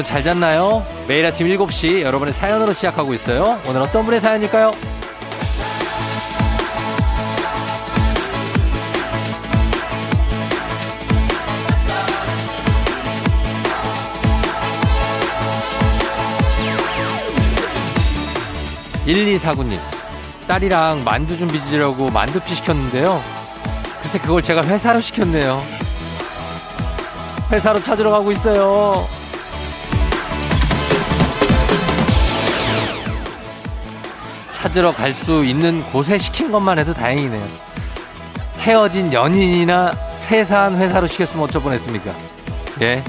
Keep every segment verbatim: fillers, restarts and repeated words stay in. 여러분 잘 잤나요? 매일 아침 일곱 시 여러분의 사연으로 시작하고 있어요. 오늘 어떤 분의 사연일까요? 일이사구 님, 딸이랑 만두 준비 지려고 만두피 시켰는데요, 글쎄 그걸 제가 회사로 시켰네요. 회사로 찾으러 가고 있어요. 찾으러 갈 수 있는 곳에 시킨 것만 해도 다행이네요. 헤어진 연인이나 퇴사한 회사로 시켰으면 어쩔 뻔했습니까? 예,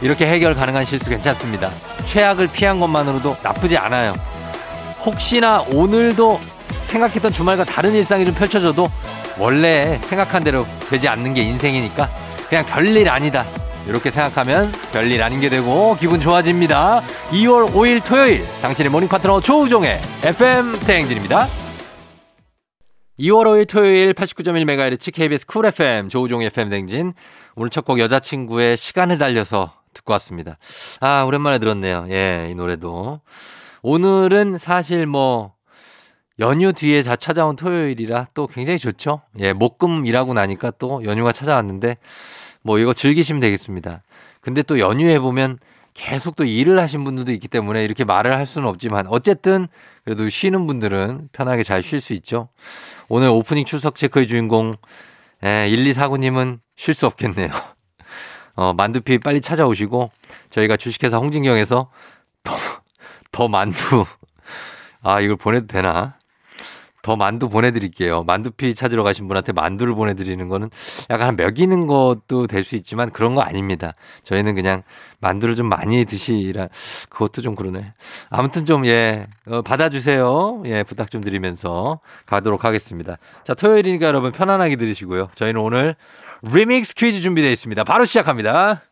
이렇게 해결 가능한 실수 괜찮습니다. 최악을 피한 것만으로도 나쁘지 않아요. 혹시나 오늘도 생각했던 주말과 다른 일상이 좀 펼쳐져도 원래 생각한 대로 되지 않는 게 인생이니까 그냥 별일 아니다, 이렇게 생각하면 별일 아닌 게 되고 기분 좋아집니다. 이월 오일 토요일, 당신의 모닝 파트너 조우종의 에프엠 대행진입니다. 이월 오일 토요일 팔십구 점 일 메가헤르츠 케이비에스 쿨 에프엠 조우종의 에프엠 대행진. 오늘 첫 곡 여자친구의 시간을 달려서 듣고 왔습니다. 아, 오랜만에 들었네요. 예, 이 노래도. 오늘은 사실 뭐 연휴 뒤에 다 찾아온 토요일이라 또 굉장히 좋죠. 예, 목금 일하고 나니까 또 연휴가 찾아왔는데 뭐 이거 즐기시면 되겠습니다. 근데 또 연휴에 보면 계속 또 일을 하신 분들도 있기 때문에 이렇게 말을 할 수는 없지만 어쨌든 그래도 쉬는 분들은 편하게 잘 쉴 수 있죠. 오늘 오프닝 출석 체크의 주인공, 예, 일이사구 님은 쉴 수 없겠네요. 어, 만두피 빨리 찾아오시고 저희가 주식회사 홍진경에서 더, 더 만두, 아, 이걸 보내도 되나? 더 만두 보내드릴게요. 만두피 찾으러 가신 분한테 만두를 보내드리는 거는 약간 먹이는 것도 될 수 있지만 그런 거 아닙니다. 저희는 그냥 만두를 좀 많이 드시라. 그것도 좀 그러네. 아무튼 좀, 예, 어, 받아주세요. 예, 부탁 좀 드리면서 가도록 하겠습니다. 자, 토요일이니까 여러분 편안하게 들으시고요. 저희는 오늘 리믹스 퀴즈 준비되어 있습니다. 바로 시작합니다.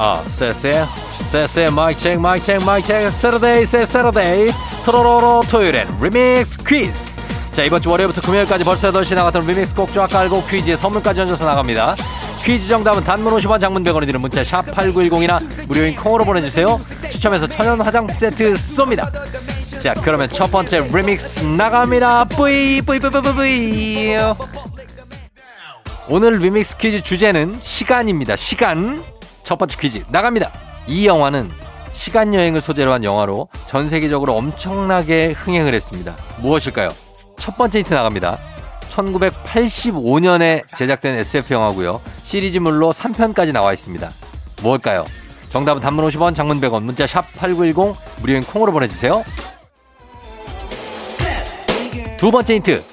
아, 쎄쎄, 쎄쎄, 마이크 체크, 마이크 체크, 마이크 체크, 세러데이, 쎄, 세러데이, 토로로로, 토요일엔 리믹스 퀴즈. 자, 이번 주 월요일부터 금요일까지 벌써 여덟 시 나갔던 리믹스 꼭 쫙 깔고 퀴즈에 선물까지 얹어서 나갑니다. 퀴즈 정답은 단문 오십 원, 장문 백 원이 드는 문자 샵 팔구일공이나 무료인 콩으로 보내주세요. 추첨해서 천연 화장품 세트 쏩니다. 자, 그러면 첫 번째 리믹스 나갑니다. 뿌이, 뿌이, 뿌이, 뿌이, 뿌이. 오늘 리믹스 퀴즈 주제는 시간입니다. 시간. 첫 번째 퀴즈 나갑니다. 이 영화는 시간여행을 소재로 한 영화로 전 세계적으로 엄청나게 흥행을 했습니다. 무엇일까요? 첫 번째 힌트 나갑니다. 천구백팔십오 년에 제작된 에스에프 영화고요. 시리즈물로 삼 편까지 나와 있습니다. 뭘까요? 정답은 단문 오십 원, 장문 백 원, 문자 샵 팔구일공, 무료인 콩으로 보내주세요. 두 번째 힌트.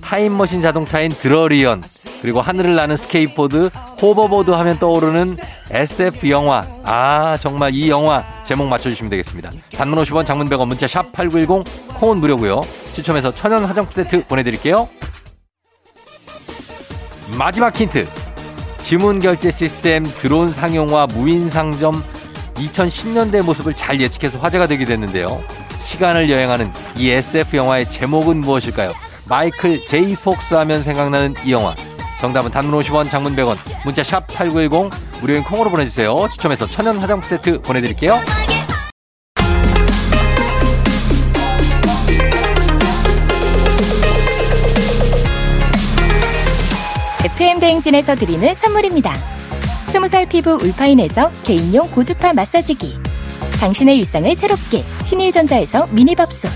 타임머신 자동차인 드러리언, 그리고 하늘을 나는 스케이트보드, 호버보드 하면 떠오르는 에스에프 영화. 아, 정말 이 영화 제목 맞춰주시면 되겠습니다. 단문 오십 원, 장문 백 원, 문자 샵 팔구일공, 콩은 무료고요. 추첨해서 천연 화장품 세트 보내드릴게요. 마지막 힌트. 지문 결제 시스템, 드론 상용화, 무인 상점, 이천십 년대 모습을 잘 예측해서 화제가 되게 됐는데요. 시간을 여행하는 이 에스에프 영화의 제목은 무엇일까요? 마이클 제이 폭스 하면 생각나는 이 영화. 정답은 단문 오십 원, 장문 백 원, 문자 샵 팔구일공, 무료인 콩으로 보내주세요. 추첨해서 천연 화장품 세트 보내드릴게요. 에프엠 대행진에서 드리는 선물입니다. 스무 살 피부 울파인에서 개인용 고주파 마사지기, 당신의 일상을 새롭게 신일전자에서 미니밥솥,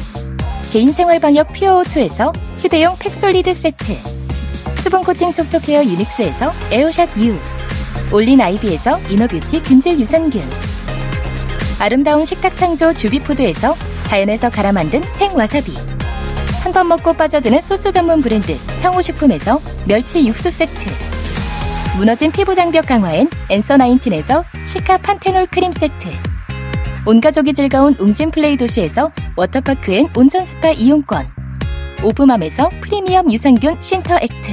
개인생활방역 퓨어오투에서 휴대용 팩솔리드 세트, 수분코팅 촉촉헤어 유닉스에서 에어샷 U, 올린 아이비에서 이너뷰티 균질 유산균, 아름다운 식탁창조 주비푸드에서 자연에서 갈아 만든 생와사비, 한 번 먹고 빠져드는 소스 전문 브랜드 청호식품에서 멸치 육수 세트, 무너진 피부장벽 강화엔 앤서나인틴에서 시카 판테놀 크림 세트, 온가족이 즐거운 웅진플레이 도시에서 워터파크 앤 온천스파 이용권, 오브맘에서 프리미엄 유산균 신터액트,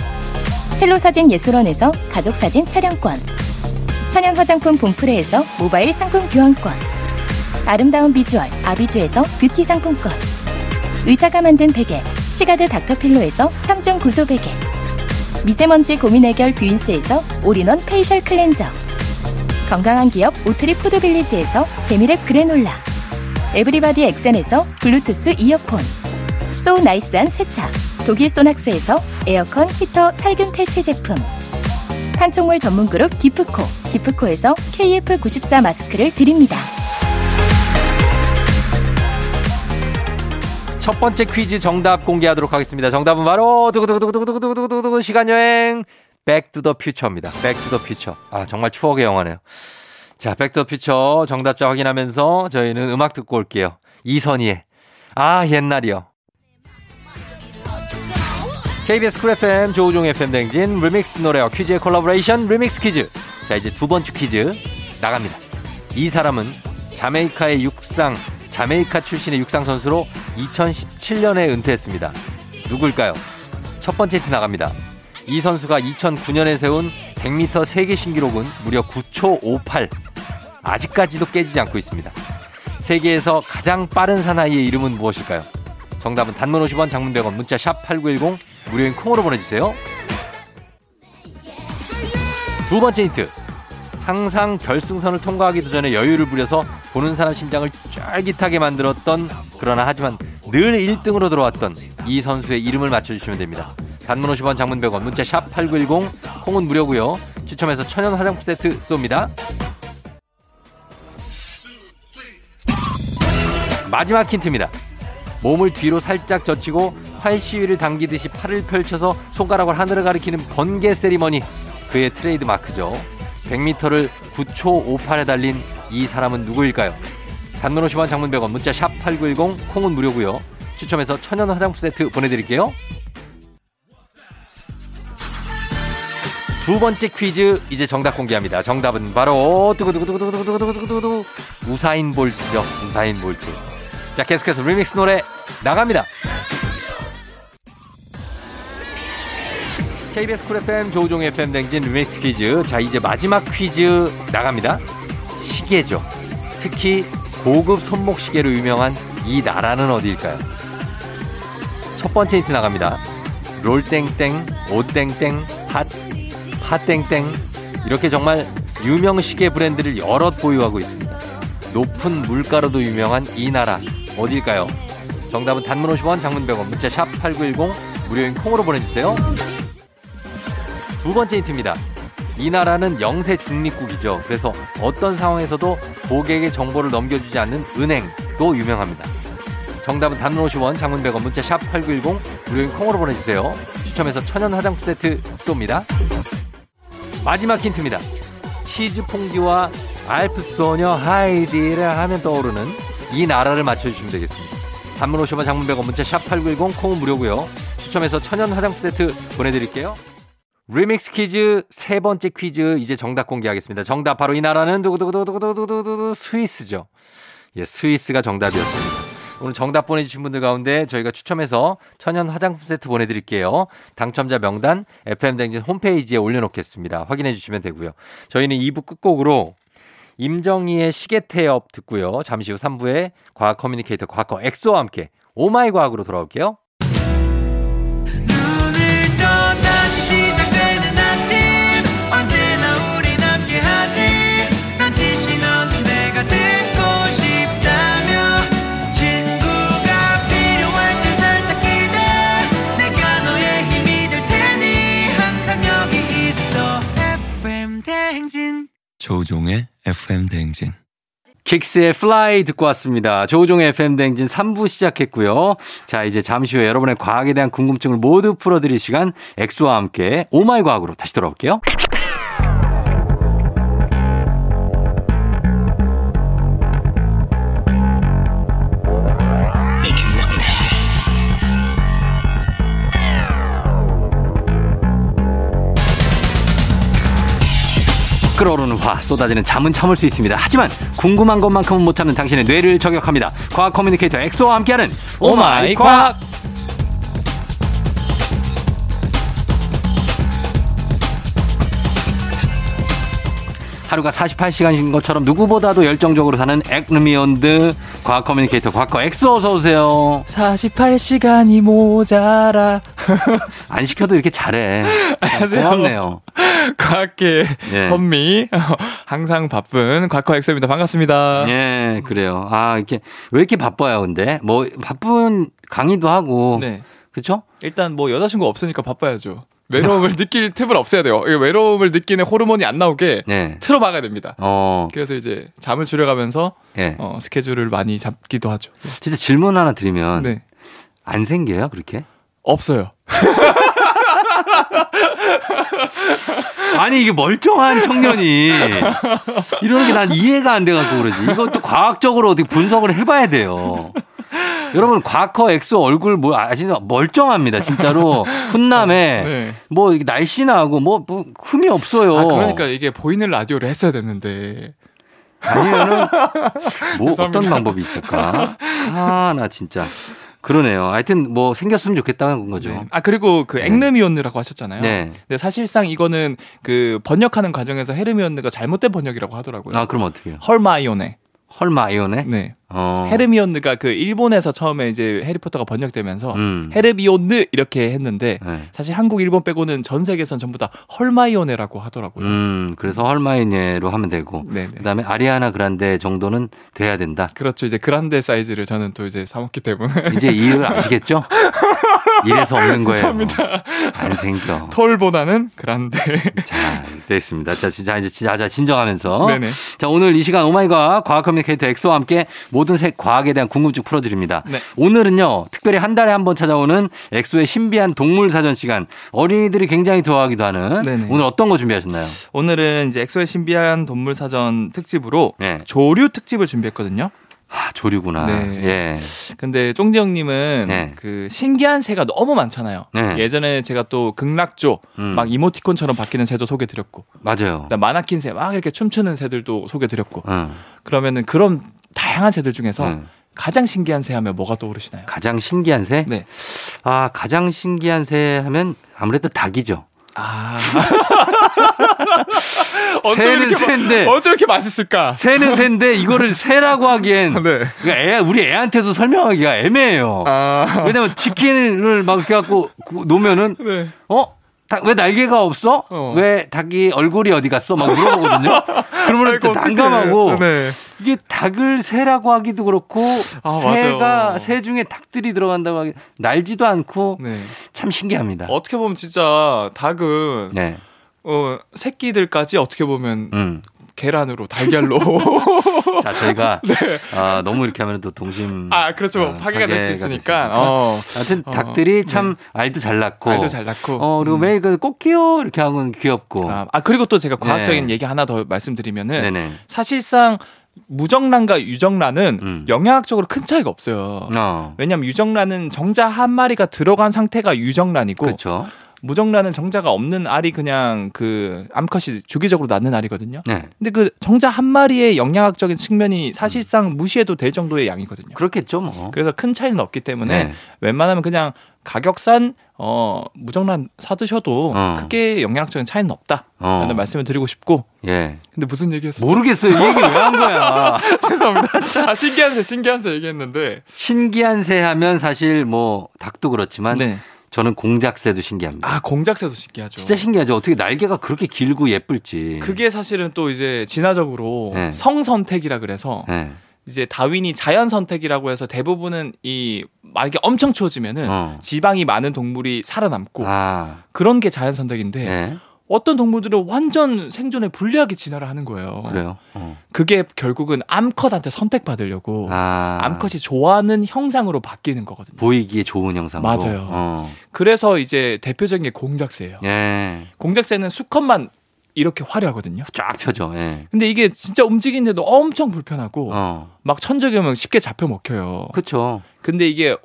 첼로사진예술원에서 가족사진 촬영권, 천연화장품 봉프레에서 모바일 상품 교환권, 아름다운 비주얼 아비주에서 뷰티 상품권, 의사가 만든 베개 시가드 닥터필로에서 삼 중 구조 베개, 미세먼지 고민 해결 뷰인스에서 올인원 페이셜 클렌저, 건강한 기업 오트리 푸드빌리지에서 재미랩 그래놀라, 에브리바디 엑센에서 블루투스 이어폰, 소 나이스한 세차 독일 소낙스에서 에어컨 히터 살균 탈취 제품, 판촉물 전문 그룹 기프코 기프코에서 케이에프 구십사 마스크를 드립니다. 첫 번째 퀴즈 정답 공개하도록 하겠습니다. 정답은 바로 두구두구두구두구두구두구 시간여행 Back to the Future입니다. Back to the Future. 아 정말 추억의 영화네요. 자, Back to the Future 정답자 확인하면서 저희는 음악 듣고 올게요. 이선희의 아 옛날이요. 케이비에스 쿨 에프엠 조우종 에프엠 댕진 리믹스 노래와 퀴즈의 콜라보레이션 리믹스 퀴즈. 자, 이제 두 번째 퀴즈 나갑니다. 이 사람은 자메이카의 육상 자메이카 출신의 육상 선수로 이천십칠 년에 은퇴했습니다. 누굴까요? 첫 번째 힌트 나갑니다. 이 선수가 이천구 년에 세운 백 미터 세계 신기록은 무려 구 초 오십팔. 아직까지도 깨지지 않고 있습니다. 세계에서 가장 빠른 사나이의 이름은 무엇일까요? 정답은 단문 오십 원, 장문 백 원, 문자 샵 팔구일공, 무료인 콩으로 보내주세요. 두 번째 힌트. 항상 결승선을 통과하기도 전에 여유를 부려서 보는 사람 심장을 쫄깃하게 만들었던, 그러나 하지만 늘 일 등으로 들어왔던 이 선수의 이름을 맞춰주시면 됩니다. 단문 오십 원, 장문 백 원, 문자 샵 팔구일공, 콩은 무료고요. 추첨해서 천연 화장품 세트 쏩니다. 마지막 힌트입니다. 몸을 뒤로 살짝 젖히고 활시위를 당기듯이 팔을 펼쳐서 손가락을 하늘을 가리키는 번개 세리머니, 그의 트레이드 마크죠. 백 미터를 구 초 오십팔에 달린 이 사람은 누구일까요? 단문 오십 원, 장문 백 원, 문자 샵 팔구일공, 콩은 무료고요. 추첨해서 천연 화장품 세트 보내드릴게요. 두 번째 퀴즈 이제 정답 공개합니다. 정답은 바로 두구두구두구두구두구두구두구 우사인볼트죠. 우사인볼트. 자, 계속해서 리믹스 노래 나갑니다. 케이비에스 쿨 에프엠 조우종 에프엠 댕진 리믹스 퀴즈. 자, 이제 마지막 퀴즈 나갑니다. 시계죠. 특히 고급 손목 시계로 유명한 이 나라는 어디일까요? 첫 번째 힌트 나갑니다. 롤땡땡, 오땡땡, 핫, 핫땡땡. 이렇게 정말 유명 시계 브랜드를 여럿 보유하고 있습니다. 높은 물가로도 유명한 이 나라 어디일까요? 정답은 단문 오십 원, 장문 백 원, 문자 샵 팔구일공, 무료인 콩으로 보내주세요. 두 번째 힌트입니다. 이 나라는 영세 중립국이죠. 그래서 어떤 상황에서도 고객의 정보를 넘겨주지 않는 은행도 유명합니다. 정답은 단문 오십 원, 장문 백 원, 문자 샵 팔구일공, 무료인 콩으로 보내주세요. 추첨해서 천연 화장품 세트 쏩니다. 마지막 힌트입니다. 치즈 퐁듀와 알프스 소녀 하이디를 하면 떠오르는 이 나라를 맞춰주시면 되겠습니다. 단문 오십 원, 장문 백 원, 문자 샵 팔구일공, 콩은 무료고요. 추첨해서 천연 화장품 세트 보내드릴게요. 리믹스 퀴즈 세 번째 퀴즈 이제 정답 공개하겠습니다. 정답 바로 이 나라는 두구두구두구두구두구두구 스위스죠. 예, 스위스가 정답이었습니다. 오늘 정답 보내주신 분들 가운데 저희가 추첨해서 천연 화장품 세트 보내드릴게요. 당첨자 명단 에프엠 댕진 홈페이지에 올려놓겠습니다. 확인해 주시면 되고요. 저희는 이 부 끝곡으로 임정희의 시계태엽 듣고요. 잠시 후 삼 부에 과학 커뮤니케이터 과학커 엑소와 함께 오마이 과학으로 돌아올게요. 조우종의 에프엠 대행진. 킥스의 Fly 듣고 왔습니다. 조우종의 에프엠 대행진 삼 부 시작했고요. 자, 이제 잠시 후에 여러분의 과학에 대한 궁금증을 모두 풀어드릴 시간 엑소와 함께 오마이 과학으로 다시 돌아올게요. 끓어오르는 화, 쏟아지는 잠은 참을 수 있습니다. 하지만 궁금한 것만큼은 못 참는 당신의 뇌를 저격합니다. 과학 커뮤니케이터 엑소와 함께하는 오마이 과학. 하루가 사십팔 시간인 것처럼 누구보다도 열정적으로 사는 액루미온드 과학 커뮤니케이터 과학커 엑소, 어서 오세요. 사십팔 시간이 모자라. 안 시켜도 이렇게 잘해. 안녕하세요. 고맙네요. 과학계 예. 선미, 항상 바쁜 과학커 엑소입니다. 반갑습니다. 예, 그래요. 아, 이렇게 왜 이렇게 바빠요, 근데? 뭐 바쁜 강의도 하고. 네. 그렇죠? 일단 뭐 여자친구 없으니까 바빠야죠. 외로움을 느낄 틈을 없애야 돼요. 외로움을 느끼는 호르몬이 안 나오게 네. 틀어막아야 됩니다. 어. 그래서 이제 잠을 줄여가면서 네. 어, 스케줄을 많이 잡기도 하죠. 진짜 질문 하나 드리면 네. 안 생겨요, 그렇게? 없어요. 아니 이게 멀쩡한 청년이 이러는 게 난 이해가 안 돼가지고 그러지. 이것도 과학적으로 어떻게 분석을 해봐야 돼요. 여러분, 과커 엑소 얼굴 뭐 아시나 멀쩡합니다. 진짜로. 훈남에 네. 뭐 날씬하고 뭐, 뭐 흠이 없어요. 아, 그러니까 이게 보이는 라디오를 했어야 됐는데. 아니면은 뭐 죄송합니다. 어떤 방법이 있을까? 아, 나 진짜. 그러네요. 하여튼 뭐 생겼으면 좋겠다는 거죠. 네. 아, 그리고 그 앵르미온느라고 하셨잖아요. 네. 근데 사실상 이거는 그 번역하는 과정에서 헤르미온느가 잘못된 번역이라고 하더라고요. 아, 그럼 어떻게 해요? 헐마이오네. 헐마이오네? 네. 어. 헤르미온느가 그 일본에서 처음에 이제 해리포터가 번역되면서 음. 헤르미온느 이렇게 했는데 네. 사실 한국, 일본 빼고는 전 세계에선 전부 다 헐마이오네라고 하더라고요. 음, 그래서 헐마이오네로 하면 되고 네네. 그다음에 아리아나 그란데 정도는 돼야 된다. 그렇죠. 이제 그란데 사이즈를 저는 또 이제 사먹기 때문에 이제 이유를 아시겠죠? 이래서 없는 거예요. 죄송합니다. 안 생겨. 톨보다는 그란데. 자, 됐습니다. 자, 진짜 이제 진짜 진정하면서. 네네. 자, 오늘 이 시간 오마이갓 과학 커뮤니케이터 엑소와 함께 모든 색 과학에 대한 궁금증 풀어드립니다. 네. 오늘은요, 특별히 한 달에 한 번 찾아오는 엑소의 신비한 동물 사전 시간. 어린이들이 굉장히 좋아하기도 하는. 네네. 오늘 어떤 거 준비하셨나요? 오늘은 이제 엑소의 신비한 동물 사전 특집으로 네. 조류 특집을 준비했거든요. 아, 조류구나. 네. 예. 근데 쫑디 형님은 네. 그 신기한 새가 너무 많잖아요. 네. 예전에 제가 또 극락조 음. 막 이모티콘처럼 바뀌는 새도 소개드렸고. 맞아요. 마나킨 새 막 이렇게 춤추는 새들도 소개드렸고. 음. 그러면은 그런 다양한 새들 중에서 음. 가장 신기한 새 하면 뭐가 떠오르시나요? 가장 신기한 새? 네. 아, 가장 신기한 새 하면 아무래도 닭이죠. 아. 새는 새인데 어쩜 이렇게 맛있을까? 새는 새인데 이거를 새라고 하기엔 네. 그러니까 애, 우리 애한테도 설명하기가 애매해요. 아. 왜냐면 치킨을 막 이렇게 갖고 놓으면은 네. 어? 닭, 왜 날개가 없어? 어. 왜 닭이 얼굴이 어디 갔어? 막 물어보거든요. 그러면 또 난감하고 네. 이게 닭을 새라고 하기도 그렇고 아, 새가 맞아요. 새 중에 닭들이 들어간다고 하기 날지도 않고 네. 참 신기합니다. 어떻게 보면 진짜 닭은 네. 어, 새끼들까지 어떻게 보면 음. 계란으로 달걀로. 자, 저희가 네. 어, 너무 이렇게 하면 또 동심. 아, 그렇죠. 어, 파괴가 될 수 있으니까. 어. 하여튼 어, 닭들이 참 네. 알도 잘 낳고. 알도 잘 낳고. 어, 그리고 음. 매일 꼭 귀여워 이렇게 하면 귀엽고. 아, 아 그리고 또 제가 과학적인 네. 얘기 하나 더 말씀드리면은 네네. 사실상 무정란과 유정란은 음. 영양학적으로 큰 차이가 없어요. 어. 왜냐하면 유정란은 정자 한 마리가 들어간 상태가 유정란이고. 그렇죠. 무정란은 정자가 없는 알이 그냥 그 암컷이 주기적으로 낳는 알이거든요. 네. 근데 그 정자 한 마리의 영양학적인 측면이 사실상 무시해도 될 정도의 양이거든요. 그렇겠죠, 뭐. 그래서 큰 차이는 없기 때문에 네. 웬만하면 그냥 가격산 어, 무정란 사드셔도 어. 크게 영양학적인 차이는 없다. 라는 어. 말씀을 드리고 싶고. 예. 근데 무슨 얘기였어요? 모르겠어요. 이 얘기 왜 한 거야. 죄송합니다. 아, 신기한 새, 신기한 새 얘기했는데. 신기한 새 하면 사실 뭐 닭도 그렇지만. 네. 저는 공작새도 신기합니다. 아, 공작새도 신기하죠. 진짜 신기하죠. 어떻게 날개가 그렇게 길고 예쁠지. 그게 사실은 또 이제 진화적으로 네. 성선택이라 그래서 네. 이제 다윈이 자연선택이라고 해서 대부분은 이 만약에 엄청 추워지면은 어. 지방이 많은 동물이 살아남고 아. 그런 게 자연선택인데 네. 어떤 동물들은 완전 생존에 불리하게 진화를 하는 거예요. 그래요? 어. 그게 결국은 암컷한테 선택받으려고 아. 암컷이 좋아하는 형상으로 바뀌는 거거든요. 보이기에 좋은 형상으로. 맞아요. 어. 그래서 이제 대표적인 게 공작새예요. 예. 공작새는 수컷만 이렇게 화려하거든요. 쫙 펴죠. 예. 근데 이게 진짜 움직이는데도 엄청 불편하고 어. 막 천적이면 쉽게 잡혀 먹혀요. 그렇죠. 근데 이게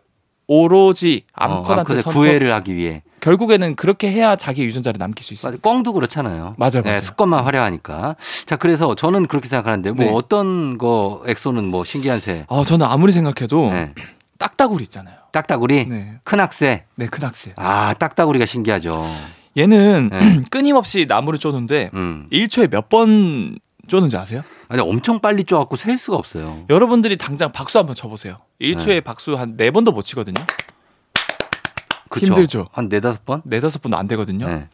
오로지 암컷한테 어, 구애를 하기 위해. 결국에는 그렇게 해야 자기 유전자를 남길 수 있어요. 꿩도 그렇잖아요. 맞아요. 맞아요. 네, 수컷만 화려하니까. 자, 그래서 저는 그렇게 생각하는데 뭐 네. 어떤 거 엑소는 뭐 신기한 새. 아, 저는 아무리 생각해도 네. 딱따구리 있잖아요. 딱따구리? 네. 큰 악새. 네, 큰 악새. 아, 딱따구리가 신기하죠. 얘는 네. 끊임없이 나무를 쪼는데 음. 일 초에 몇 번 쪼는지 아세요? 아니, 엄청 빨리 쪼갖고 셀 수가 없어요. 여러분들이 당장 박수 한번 쳐보세요. 일 초에 네. 박수 한 네 번도 못 치거든요. 그쵸? 힘들죠. 한 네다섯 번? 네다섯 번도 안 되거든요. 네.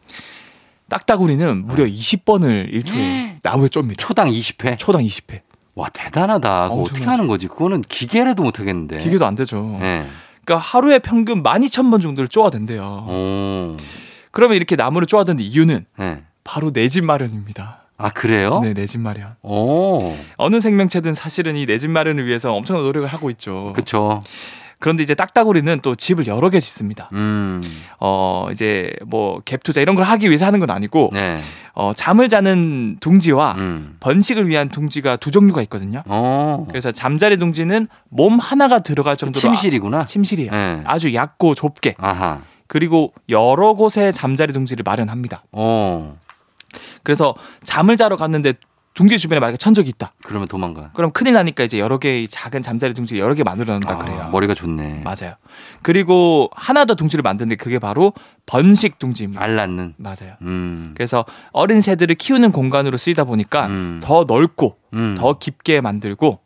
딱따구리는 무려 네. 이십 번을 일 초에 나무에 쫍니다. 초당 이십 회? 초당 이십 회. 와, 대단하다. 그거 어떻게 하는 거지? 그거는 기계라도 못하겠는데. 기계도 안 되죠. 네. 그러니까 하루에 평균 만 이천 번 정도를 쪼아야 된대요. 오. 그러면 이렇게 나무를 쪼아야 되는 이유는 네. 바로 내 집 마련입니다. 아, 그래요? 네, 내 집 마련. 오. 어느 생명체든 사실은 이 내 집 마련을 위해서 엄청난 노력을 하고 있죠. 그렇죠. 그런데 이제 딱따구리는 또 집을 여러 개 짓습니다. 음. 어, 이제 뭐 갭 투자 이런 걸 하기 위해서 하는 건 아니고 네. 어, 잠을 자는 둥지와 음. 번식을 위한 둥지가 두 종류가 있거든요. 오. 그래서 잠자리 둥지는 몸 하나가 들어갈 정도로 침실이구나. 아, 침실이에요. 네. 아주 얕고 좁게. 아하. 그리고 여러 곳에 잠자리 둥지를 마련합니다. 오. 그래서 잠을 자러 갔는데 둥지 주변에 만약에 천적이 있다. 그러면 도망가. 그럼 큰일 나니까 이제 여러 개의 작은 잠자리 둥지를 여러 개 만들어 놓는다. 아, 그래요. 머리가 좋네. 맞아요. 그리고 하나 더 둥지를 만드는데 그게 바로 번식 둥지입니다. 알 낳는. 맞아요. 음. 그래서 어린 새들을 키우는 공간으로 쓰이다 보니까 음. 더 넓고 음. 더 깊게 만들고.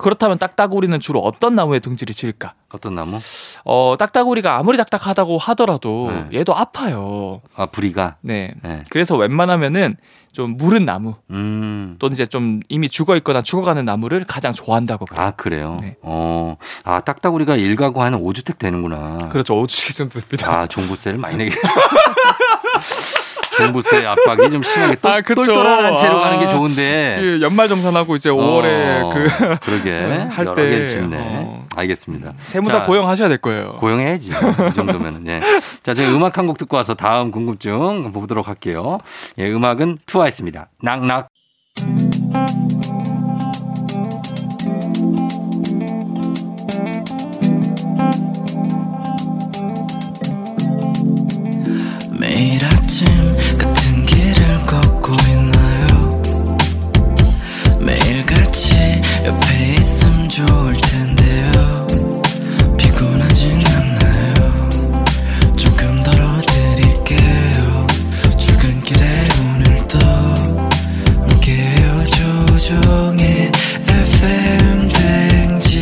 그렇다면 딱따구리는 주로 어떤 나무에 둥지를 지을까? 어떤 나무? 어, 딱따구리가 아무리 딱딱하다고 하더라도 네. 얘도 아파요. 아, 부리가? 네. 네. 그래서 웬만하면은 좀 무른 나무 음. 또는 이제 좀 이미 죽어 있거나 죽어가는 나무를 가장 좋아한다고 그래요. 아, 그래요? 네. 어, 아, 딱따구리가 일가구 한 오주택 되는구나. 그렇죠. 오주택 정도 됩니다. 아, 종부세를 많이 내게. 종부세 압박이 좀 심하게 똘, 아, 똘똘한 채로 가는 게 좋은데. 예, 연말정산하고 이제 오월에 어, 그 그러게 네, 할 때 어. 알겠습니다. 세무사 자, 고용하셔야 될 거예요. 고용해야지. 이 정도면은. 예. 자, 저희 음악 한 곡 듣고 와서 다음 궁금증 보도록 할게요. 예, 음악은 트와이스입니다. 낙낙. 매일 아침 옆에 있음 좋을 텐데요. 피곤하진 않나요? 조금 덜어드릴게요. 출근길에 오늘도 함께해요. 조종의 에프엠 댕진.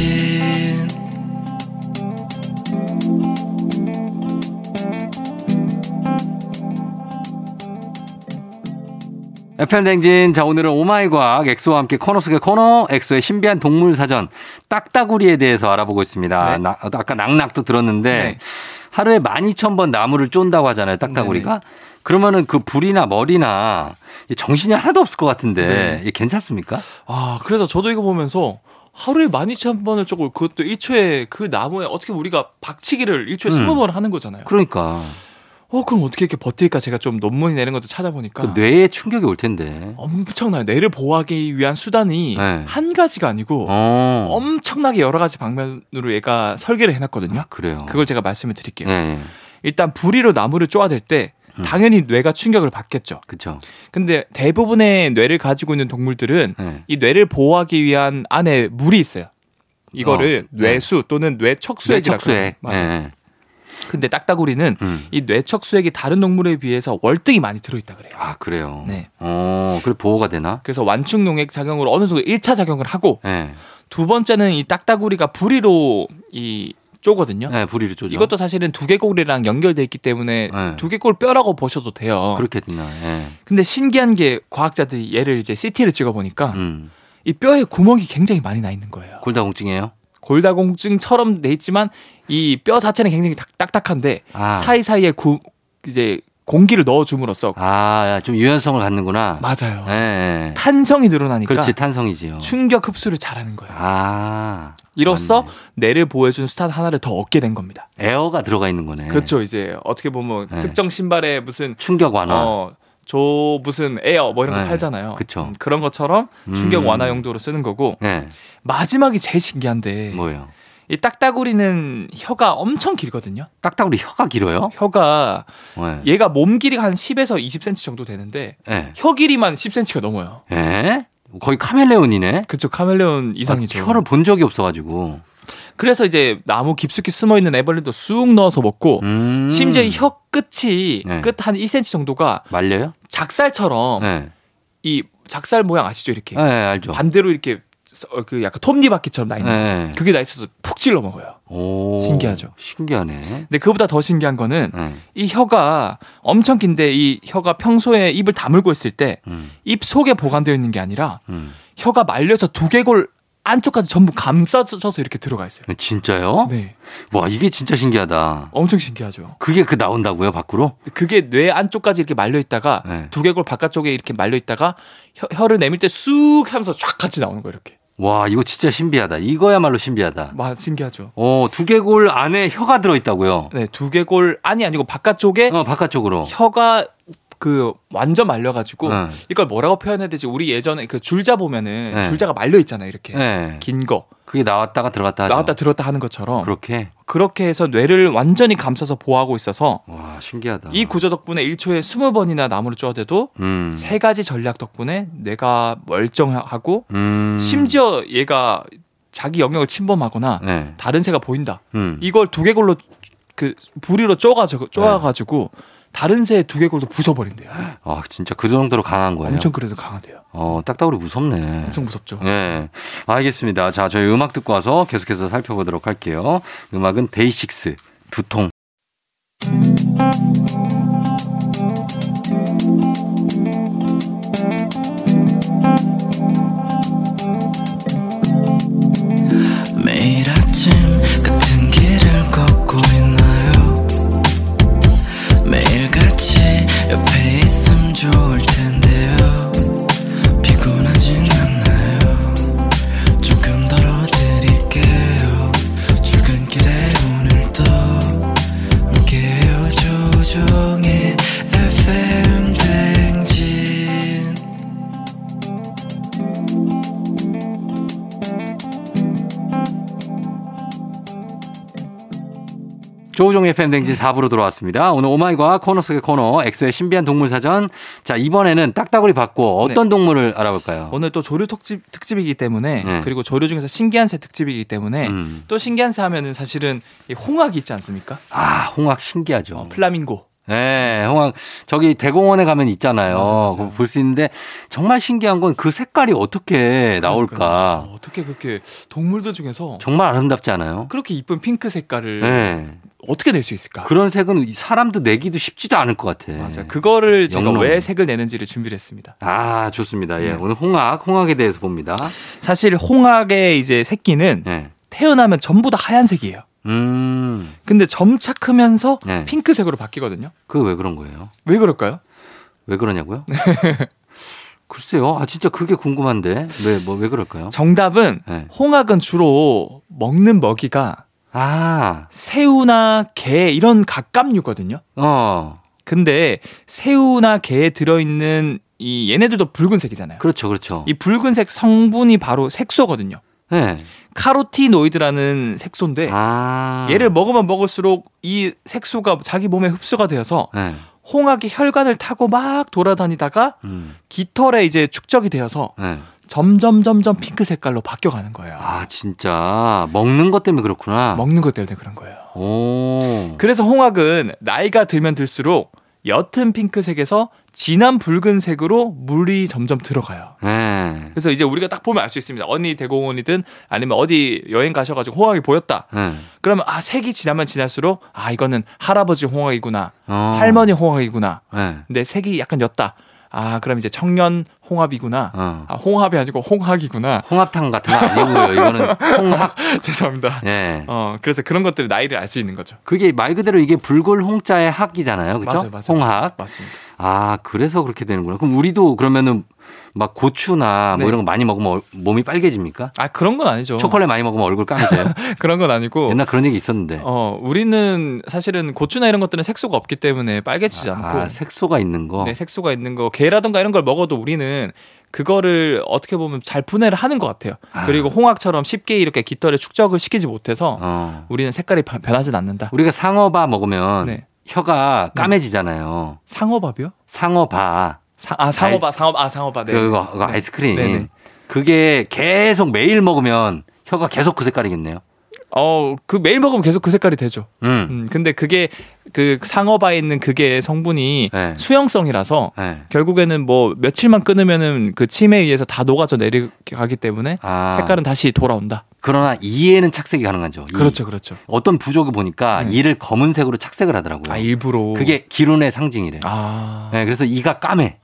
에프엠 댕진. 자, 오늘은 오마이과학 엑소와 함께 코너 속의 코너 엑소의 신비한 동물 사전 딱따구리에 대해서 알아보고 있습니다. 네. 나, 아까 낙낙도 들었는데 네. 하루에 만 이천 번 나무를 쫀다고 하잖아요. 딱따구리가. 네. 그러면은 그 불이나 머리나 정신이 하나도 없을 것 같은데 네. 괜찮습니까? 아, 그래서 저도 이거 보면서 하루에 만 이천 번을 쪼고 그것도 일 초에 그 나무에 어떻게 우리가 박치기를 일 초에 음. 스무 번 하는 거잖아요. 그러니까. 어, 그럼 어떻게 이렇게 버틸까? 제가 좀 논문이 내는 것도 찾아보니까. 그 뇌에 충격이 올 텐데. 엄청나요. 뇌를 보호하기 위한 수단이 네. 한 가지가 아니고 오. 엄청나게 여러 가지 방면으로 얘가 설계를 해놨거든요. 아, 그래요. 그걸 제가 말씀을 드릴게요. 네. 일단 부리로 나무를 쪼아댈 때 당연히 뇌가 충격을 받겠죠. 그렇죠. 근데 대부분의 뇌를 가지고 있는 동물들은 네. 이 뇌를 보호하기 위한 안에 물이 있어요. 이거를 어. 뇌수 네. 또는 뇌척수액이라고. 뇌척수액. 맞아요. 네. 근데 딱따구리는 음. 이 뇌척수액이 다른 동물에 비해서 월등히 많이 들어있다 그래요. 아, 그래요? 네. 어, 그래 보호가 되나? 그래서 완충용액 작용으로 어느 정도 일 차 작용을 하고 네. 두 번째는 이 딱따구리가 부리로 이 쪼거든요. 네, 부리로 쪼죠. 이것도 사실은 두개골이랑 연결되어 있기 때문에 네. 두개골 뼈라고 보셔도 돼요. 그렇겠구나. 네. 근데 신기한 게 과학자들이 얘를 이제 씨티를 찍어보니까 음. 이 뼈에 구멍이 굉장히 많이 나 있는 거예요. 골다공증이에요? 골다공증처럼 돼 있지만 이 뼈 자체는 굉장히 딱딱한데 아. 사이사이에 구, 이제 공기를 넣어줌으로써 아, 좀 유연성을 갖는구나. 맞아요. 네. 탄성이 늘어나니까. 그렇지, 탄성이지요. 충격 흡수를 잘하는 거예요. 아, 이로써 맞네. 뇌를 보호해준 수단 하나를 더 얻게 된 겁니다. 에어가 들어가 있는 거네. 그렇죠. 이제 어떻게 보면 네. 특정 신발에 무슨 충격 완화. 어, 저 무슨 에어 뭐 이런 거 네, 팔잖아요. 그쵸. 그런 것처럼 충격 완화 용도로 쓰는 거고 네. 마지막이 제일 신기한데 뭐예요? 이 딱따구리는 혀가 엄청 길거든요. 딱따구리 혀가 길어요? 혀가 네. 얘가 몸 길이가 한 십에서 이십 센티미터 정도 되는데 네. 혀 길이만 십 센티미터가 넘어요. 네? 거의 카멜레온이네. 그렇죠. 카멜레온 이상이죠. 혀를 본 적이 없어가지고. 그래서 이제 나무 깊숙이 숨어있는 애벌레도 쑥 넣어서 먹고 음~ 심지어 혀 끝이 네. 끝 한 일 센티미터 정도가 말려요? 작살처럼 네. 이 작살 모양 아시죠? 이렇게. 네, 알죠. 반대로 이렇게 그 약간 톱니바퀴처럼 나 있는 네. 그게 나 있어서 푹 찔러 먹어요. 오, 신기하죠. 신기하네. 근데 그보다 더 신기한 거는 네. 이 혀가 엄청 긴데 이 혀가 평소에 입을 다물고 있을 때 입 음. 속에 보관되어 있는 게 아니라 음. 혀가 말려서 두개골 안쪽까지 전부 감싸져서 이렇게 들어가 있어요. 진짜요? 네. 와, 이게 진짜 신기하다. 엄청 신기하죠. 그게 그 나온다고요, 밖으로? 그게 뇌 안쪽까지 이렇게 말려 있다가 네. 두개골 바깥쪽에 이렇게 말려 있다가 혀, 혀를 내밀 때 쑥 하면서 쫙 같이 나오는 거예요, 이렇게. 와, 이거 진짜 신비하다. 이거야말로 신비하다. 와, 신기하죠. 어, 두개골 안에 혀가 들어있다고요? 네, 두개골 안이 아니고 바깥쪽에. 어, 바깥쪽으로. 혀가 그 완전 말려가지고 네. 이걸 뭐라고 표현해야 되지? 우리 예전에 그 줄자 보면은 네. 줄자가 말려 있잖아요, 이렇게 네. 긴 거. 그게 나왔다가 들어갔다 하죠. 나왔다 들었다 하는 것처럼. 그렇게. 그렇게 해서 뇌를 완전히 감싸서 보호하고 있어서. 와, 신기하다. 이 구조 덕분에 일 초에 스무 번이나 나무를 쪼아대도 음. 세 가지 전략 덕분에 뇌가 멀쩡하고 음. 심지어 얘가 자기 영역을 침범하거나 네. 다른 새가 보인다. 음. 이걸 두개골로 그 부리로 쪼가 쪼아가지고. 네. 다른 새의 두개골도 부숴버린대요. 아, 진짜 그 정도로 강한 거예요? 엄청 그래도 강하대요. 어, 딱따구리 무섭네. 엄청 무섭죠. 네, 알겠습니다. 자, 저희 음악 듣고 와서 계속해서 살펴보도록 할게요. 음악은 데이식스 두통. 매일 아침 같은 길을 걷고 같이 옆에 있음 좋을 텐데요. 피곤하진 않나요? 조금 덜어드릴게요. 출근길에 오늘도 함께해요. 조종의 에프엠 댕진. 조우종 에프엠 댕진 사 부로 돌아왔습니다. 오늘 오마이과 코너 속의 코너 엑소의 신비한 동물 사전. 자, 이번에는 딱따구리 받고 어떤 네. 동물을 알아볼까요? 오늘 또 조류 특집, 특집이기 때문에 네. 그리고 조류 중에서 신기한 새 특집이기 때문에 음. 또 신기한 새 하면은 사실은 홍학이 있지 않습니까? 아, 홍학 신기하죠. 어, 플라밍고. 네, 홍학 저기 대공원에 가면 있잖아요. 볼 수 있는데 정말 신기한 건 그 색깔이 어떻게 나올까? 그러니까요. 어떻게 그렇게 동물들 중에서 정말 아름답지 않아요? 그렇게 이쁜 핑크 색깔을 네. 어떻게 낼 수 있을까? 그런 색은 사람도 내기도 쉽지도 않을 것 같아. 맞아요. 그거를 제가 영롱. 왜 색을 내는지를 준비를 했습니다. 아, 좋습니다. 예, 네. 오늘 홍학, 홍학에 대해서 봅니다. 사실 홍학의 이제 새끼는 네. 태어나면 전부 다 하얀색이에요. 음. 근데 점차 크면서 네. 핑크색으로 바뀌거든요. 그게 왜 그런 거예요? 왜 그럴까요? 왜 그러냐고요? 글쎄요. 아, 진짜 그게 궁금한데. 왜, 뭐, 왜 그럴까요? 정답은 네. 홍학은 주로 먹는 먹이가 아. 새우나 게 이런 갑각류거든요. 어. 근데 새우나 게에 들어있는 이 얘네들도 붉은색이잖아요. 그렇죠, 그렇죠. 이 붉은색 성분이 바로 색소거든요. 네. 카로티노이드라는 색소인데 아. 얘를 먹으면 먹을수록 이 색소가 자기 몸에 흡수가 되어서 네. 홍학이 혈관을 타고 막 돌아다니다가 음. 깃털에 이제 축적이 되어서. 네. 점점 점점 핑크 색깔로 바뀌어가는 거예요. 아, 진짜 먹는 것 때문에 그렇구나. 먹는 것 때문에 그런 거예요. 오. 그래서 홍학은 나이가 들면 들수록 옅은 핑크색에서 진한 붉은색으로 물이 점점 들어가요. 네. 그래서 이제 우리가 딱 보면 알 수 있습니다. 어디 대공원이든 아니면 어디 여행 가셔가지고 홍학이 보였다. 네. 그러면 아, 색이 지나면 지날수록 아, 이거는 할아버지 홍학이구나, 어. 할머니 홍학이구나. 네. 근데 색이 약간 옅다. 아, 그럼 이제 청년 홍합이구나. 어. 아, 홍합이 아니고 홍학이구나. 홍합탕 같은 거 아니고요. 이거는 홍학. 죄송합니다. 네. 어, 그래서 그런 것들이 나이를 알 수 있는 거죠. 그게 말 그대로 이게 불골 홍자의 학이잖아요. 그렇죠? 맞아요, 맞아요. 홍학. 맞습니다. 아, 그래서 그렇게 되는구나. 그럼 우리도 그러면은 막 고추나 네. 뭐 이런 거 많이 먹으면 얼, 몸이 빨개집니까? 아, 그런 건 아니죠. 초콜릿 많이 먹으면 얼굴 까매져요? 그런 건 아니고. 옛날 그런 얘기 있었는데. 어, 우리는 사실은 고추나 이런 것들은 색소가 없기 때문에 빨개지지 아, 않고. 아, 색소가 있는 거? 네, 색소가 있는 거. 게라든가 이런 걸 먹어도 우리는 그거를 어떻게 보면 잘 분해를 하는 것 같아요. 아. 그리고 홍학처럼 쉽게 이렇게 깃털에 축적을 시키지 못해서 어. 우리는 색깔이 변하진 않는다. 우리가 상어밥 먹으면 네. 혀가 까매지잖아요. 네. 상어밥이요? 상어밥. 사, 아 상어밥, 상어밥, 아 상어밥. 네. 그거, 그거 네. 아이스크림. 네네. 그게 계속 매일 먹으면 혀가 계속 그 색깔이겠네요. 어, 그 매일 먹으면 계속 그 색깔이 되죠. 음. 음 근데 그게 그 상어바에 있는 그게 성분이 네. 수용성이라서 네. 결국에는 뭐 며칠만 끊으면은 그 침에 의해서 다 녹아져 내려가기 때문에 아. 색깔은 다시 돌아온다. 그러나 이에는 착색이 가능하죠. 그렇죠, 이. 그렇죠. 어떤 부족을 보니까 네. 이를 검은색으로 착색을 하더라고요. 아, 일부러. 그게 기운의 상징이래요. 아. 네, 그래서 이가 까매.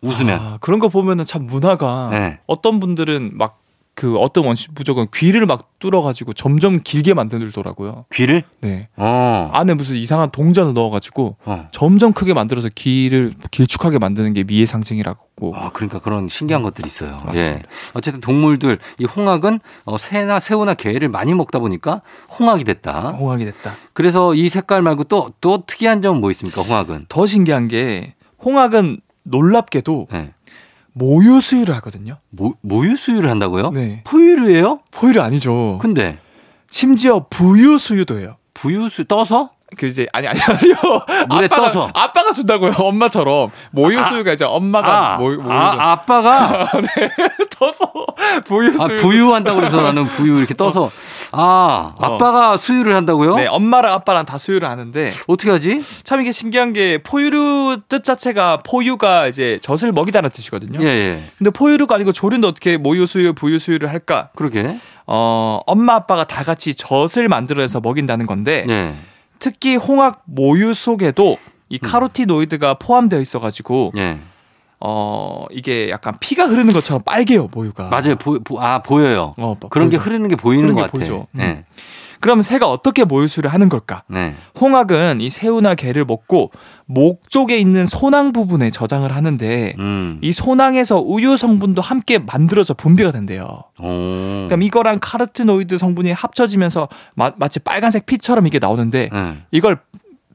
웃으면. 아, 그런 거 보면은 참 문화가 네. 어떤 분들은 막 그 어떤 원시 부족은 귀를 막 뚫어가지고 점점 길게 만들더라고요. 귀를? 네. 어. 안에 무슨 이상한 동전을 넣어가지고 어. 점점 크게 만들어서 귀를 길쭉하게 만드는 게 미의 상징이라고. 아, 그러니까 그런 신기한 것들이 있어요. 맞습니다. 예. 어쨌든 동물들, 이 홍학은 어, 새나 새우나 게를 많이 먹다 보니까 홍학이 됐다. 홍학이 됐다. 그래서 이 색깔 말고 또, 또 특이한 점은 뭐 있습니까? 홍학은. 더 신기한 게 홍학은 놀랍게도 네. 모유 수유를 하거든요. 모, 모유 수유를 한다고요? 네. 포유류예요? 포유류 아니죠. 근데 심지어 부유 수유도 해요. 부유 수유 떠서? 그 이제 아니 아니 아니요. 물에 아빠가, 떠서. 아빠가 준다고요. 엄마처럼. 모유 수유가 아, 이제 엄마가 아, 모유, 모유 아, 아빠가 네. 떠서 부유 수유. 아, 부유한다고 그래서 나는 부유 이렇게 떠서 아, 아빠가 어. 수유를 한다고요? 네, 엄마랑 아빠랑 다 수유를 하는데 어떻게 하지? 참 이게 신기한 게 포유류 뜻 자체가 포유가 이제 젖을 먹이다라는 뜻이거든요. 예, 예. 근데 포유류가 아니고 조류인데 어떻게 모유 수유, 부유 수유를 할까? 그러게. 어, 엄마 아빠가 다 같이 젖을 만들어서 먹인다는 건데 예. 특히 홍학 모유 속에도 이 카로티노이드가 포함되어 있어가지고 예. 어 이게 약간 피가 흐르는 것처럼 빨개요 모유가. 맞아요. 보, 보, 아 보여요. 어, 그런 보이죠. 게 흐르는 게 보이는 것 같아요. 네. 음. 그럼 새가 어떻게 모유 수유를 하는 걸까? 네. 홍학은 이 새우나 게를 먹고 목 쪽에 있는 소낭 부분에 저장을 하는데 음. 이 소낭에서 우유 성분도 함께 만들어져 분비가 된대요. 오. 그럼 이거랑 카로티노이드 성분이 합쳐지면서 마, 마치 빨간색 피처럼 이게 나오는데 네. 이걸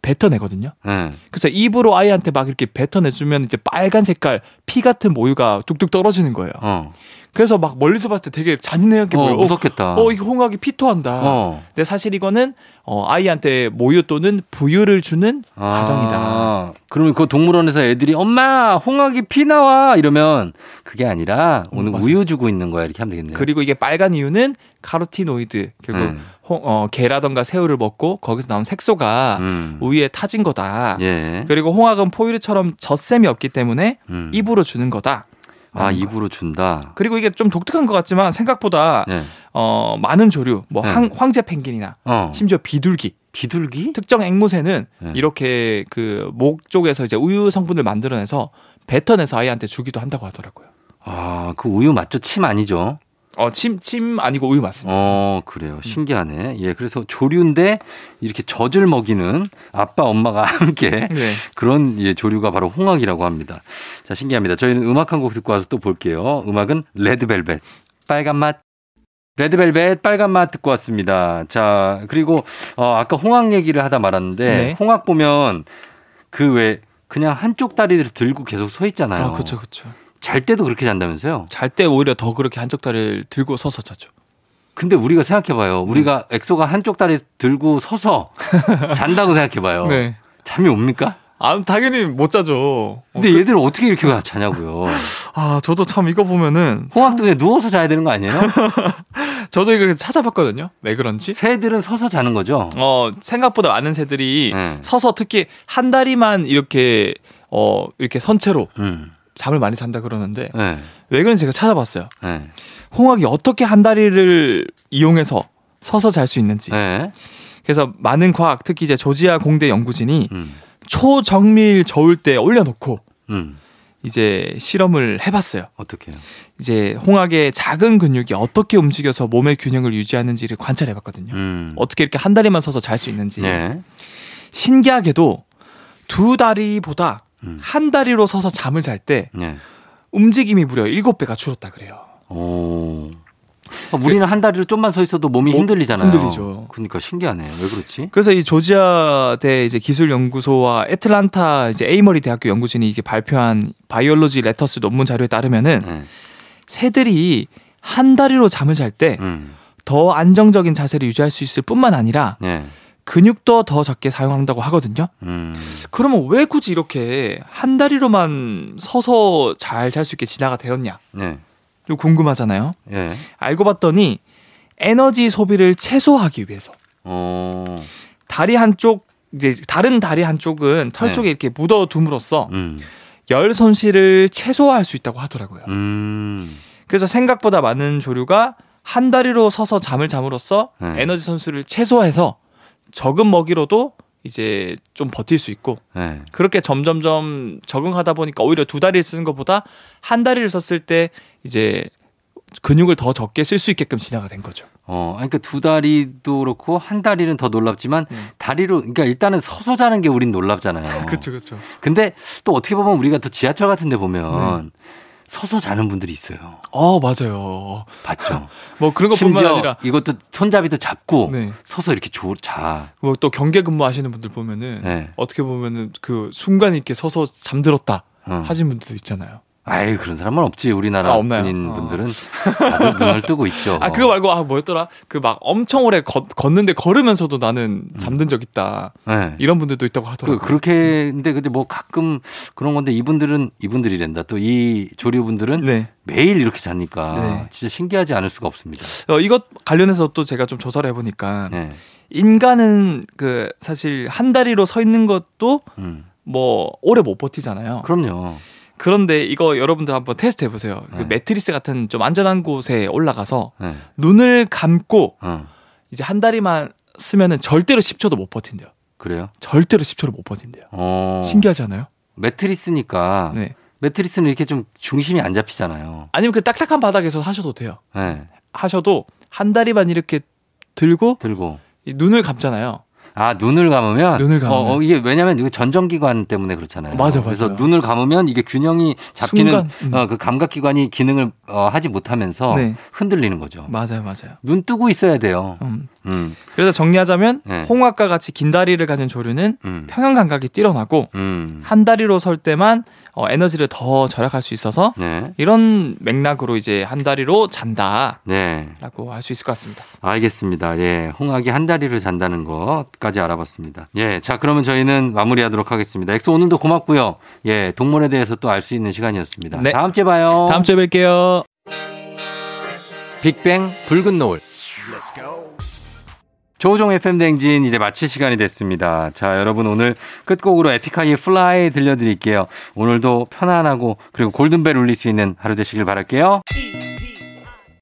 뱉어내거든요. 네. 그래서 입으로 아이한테 막 이렇게 뱉어내주면 이제 빨간 색깔 피 같은 모유가 뚝뚝 떨어지는 거예요. 어. 그래서 막 멀리서 봤을 때 되게 잔인하게 보여. 어, 무섭겠다. 어, 어, 이거 홍학이 피토한다. 어. 근데 사실 이거는 어, 아이한테 모유 또는 부유를 주는 아. 과정이다. 그러면 그 동물원에서 애들이 엄마 홍학이 피 나와 이러면 그게 아니라 오늘 음, 우유 주고 있는 거야 이렇게 하면 되겠네요. 그리고 이게 빨간 이유는 카로티노이드 결국 음. 홍, 어, 게라던가 새우를 먹고 거기서 나온 색소가 음. 우유에 타진 거다. 예. 그리고 홍학은 포유류처럼 젖샘이 없기 때문에 음. 입으로 주는 거다. 아, 입으로 준다. 그리고 이게 좀 독특한 것 같지만 생각보다 네. 어, 많은 조류, 뭐 네. 황, 황제 펭귄이나 어. 심지어 비둘기, 비둘기 특정 앵무새는 네. 이렇게 그 목 쪽에서 이제 우유 성분을 만들어내서 뱉어내서 아이한테 주기도 한다고 하더라고요. 아, 그 우유 맞죠? 침 아니죠? 어, 침, 침 아니고 우유 맞습니다. 어, 그래요. 신기하네. 예, 그래서 조류인데 이렇게 젖을 먹이는 아빠, 엄마가 함께 네. 그런 예, 조류가 바로 홍학이라고 합니다. 자, 신기합니다. 저희는 음악 한 곡 듣고 와서 또 볼게요. 음악은 레드벨벳, 빨간 맛. 레드벨벳 빨간 맛 듣고 왔습니다. 자, 그리고 어, 아까 홍학 얘기를 하다 말았는데 네. 홍학 보면 그 왜 그냥 한쪽 다리를 들고 계속 서 있잖아요. 아, 그렇죠, 그렇죠. 잘 때도 그렇게 잔다면서요? 잘 때 오히려 더 그렇게 한쪽 다리를 들고 서서 자죠. 근데 우리가 생각해봐요. 우리가 네. 엑소가 한쪽 다리 들고 서서 잔다고 생각해봐요. 네. 잠이 옵니까? 아, 당연히 못 자죠. 근데 어, 그... 얘들은 어떻게 이렇게 자냐고요. 아, 저도 참 이거 보면은 홍학도 그냥 누워서 자야 되는 거 아니에요? 저도 이걸 찾아봤거든요. 왜 그런지. 새들은 서서 자는 거죠? 어, 생각보다 많은 새들이 네. 서서 특히 한 다리만 이렇게 어, 이렇게 선체로 음. 잠을 많이 잔다 그러는데 네. 왜 그런지 제가 찾아봤어요. 네. 홍학이 어떻게 한 다리를 이용해서 서서 잘 수 있는지. 네. 그래서 많은 과학, 특히 이제 조지아 공대 연구진이 음. 초정밀 저울대에 올려놓고 음. 이제 실험을 해봤어요. 어떻게요? 이제 홍학의 작은 근육이 어떻게 움직여서 몸의 균형을 유지하는지를 관찰해봤거든요. 음. 어떻게 이렇게 한 다리만 서서 잘 수 있는지. 네. 신기하게도 두 다리보다 음. 한 다리로 서서 잠을 잘 때 네. 움직임이 무려 일곱 배가 줄었다 그래요. 오. 우리는 한 다리로 좀만 서 있어도 몸이 힘들리잖아요. 힘들리죠. 그러니까 신기하네. 왜 그렇지? 그래서 이 조지아 대 이제 기술연구소와 애틀란타 이제 에이머리 대학교 연구진이 이게 발표한 바이올로지 레터스 논문 자료에 따르면은 네. 새들이 한 다리로 잠을 잘 때 더 음. 안정적인 자세를 유지할 수 있을 뿐만 아니라 네. 근육도 더 적게 사용한다고 하거든요. 음. 그러면 왜 굳이 이렇게 한 다리로만 서서 잘 잘 수 있게 진화가 되었냐? 네. 좀 궁금하잖아요. 네. 알고 봤더니 에너지 소비를 최소화하기 위해서. 어. 다리 한쪽 이제 다른 다리 한쪽은 털 속에 네. 이렇게 묻어둠으로써 음. 열 손실을 최소화할 수 있다고 하더라고요. 음. 그래서 생각보다 많은 조류가 한 다리로 서서 잠을 잠으로써 네. 에너지 손실을 최소화해서 적은 먹이로도 이제 좀 버틸 수 있고 네. 그렇게 점점점 적응하다 보니까 오히려 두 다리를 쓰는 것보다 한 다리를 썼을 때 이제 근육을 더 적게 쓸 수 있게끔 진화가 된 거죠. 어, 그러니까 두 다리도 그렇고 한 다리는 더 놀랍지만 음. 다리로 그러니까 일단은 서서 자는 게 우린 놀랍잖아요. 그렇죠, 그렇죠. 근데 또 어떻게 보면 우리가 또 지하철 같은데 보면. 네. 서서 자는 분들이 있어요. 아 맞아요. 봤죠. 뭐 그런 것뿐만 아니라 이것도 손잡이도 잡고 네. 서서 이렇게 조, 자. 뭐 또 경계 근무하시는 분들 보면은 네. 어떻게 보면은 그 순간 이렇게 서서 잠들었다 응. 하신 분들도 있잖아요. 아이 그런 사람은 없지. 우리나라 군인 아, 분들은 아. 눈을 뜨고 있죠. 아 그거 말고 아 뭐였더라? 그 막 엄청 오래 걷, 걷는데 걸으면서도 나는 잠든 적 있다. 네. 이런 분들도 있다고 하더라고요. 그, 그렇게 근데 근데 뭐 가끔 그런 건데 이분들은 이분들이란다. 또 이 조류분들은 네. 매일 이렇게 자니까 네. 진짜 신기하지 않을 수가 없습니다. 어, 이것 관련해서 또 제가 좀 조사를 해보니까 네. 인간은 그 사실 한 다리로 서 있는 것도 음. 뭐 오래 못 버티잖아요. 그럼요. 그런데 이거 여러분들 한번 테스트 해보세요. 네. 그 매트리스 같은 좀 안전한 곳에 올라가서 네. 눈을 감고 어. 이제 한 다리만 쓰면은 절대로 십 초도 못 버틴대요. 그래요? 절대로 십 초를 못 버틴대요. 어. 신기하지 않아요? 매트리스니까 네. 매트리스는 이렇게 좀 중심이 안 잡히잖아요. 아니면 그 딱딱한 바닥에서 하셔도 돼요. 네. 하셔도 한 다리만 이렇게 들고, 들고. 이 눈을 감잖아요. 아 눈을 감으면, 눈을 감으면. 어, 어, 이게 왜냐하면 이거 전정기관 때문에 그렇잖아요. 맞아, 맞아. 그래서 눈을 감으면 이게 균형이 잡히는 음. 어, 그 감각기관이 기능을 어, 하지 못하면서 네. 흔들리는 거죠. 맞아요, 맞아요. 눈 뜨고 있어야 돼요. 음. 음. 그래서 정리하자면 네. 홍학과 같이 긴 다리를 가진 조류는 음. 평형 감각이 뛰어나고 음. 한 다리로 설 때만 어, 에너지를 더 절약할 수 있어서 네. 이런 맥락으로 이제 한 다리로 잔다라고 네. 할 수 있을 것 같습니다. 알겠습니다. 예, 홍학이 한 다리로 잔다는 거. 까지 알아봤습니다. 예, 자 그러면 저희는 마무리하도록 하겠습니다. 엑소 오늘도 고맙고요. 예, 동물에 대해서 또 알 수 있는 시간이었습니다. 네. 다음 주에 봐요. 다음 주에 뵐게요. 빅뱅 붉은 노을. 조우종 에프엠 댕진 이제 마칠 시간이 됐습니다. 자, 여러분 오늘 끝곡으로 에픽하이의 플라이 들려드릴게요. 오늘도 편안하고 그리고 골든벨 울릴 수 있는 하루 되시길 바랄게요.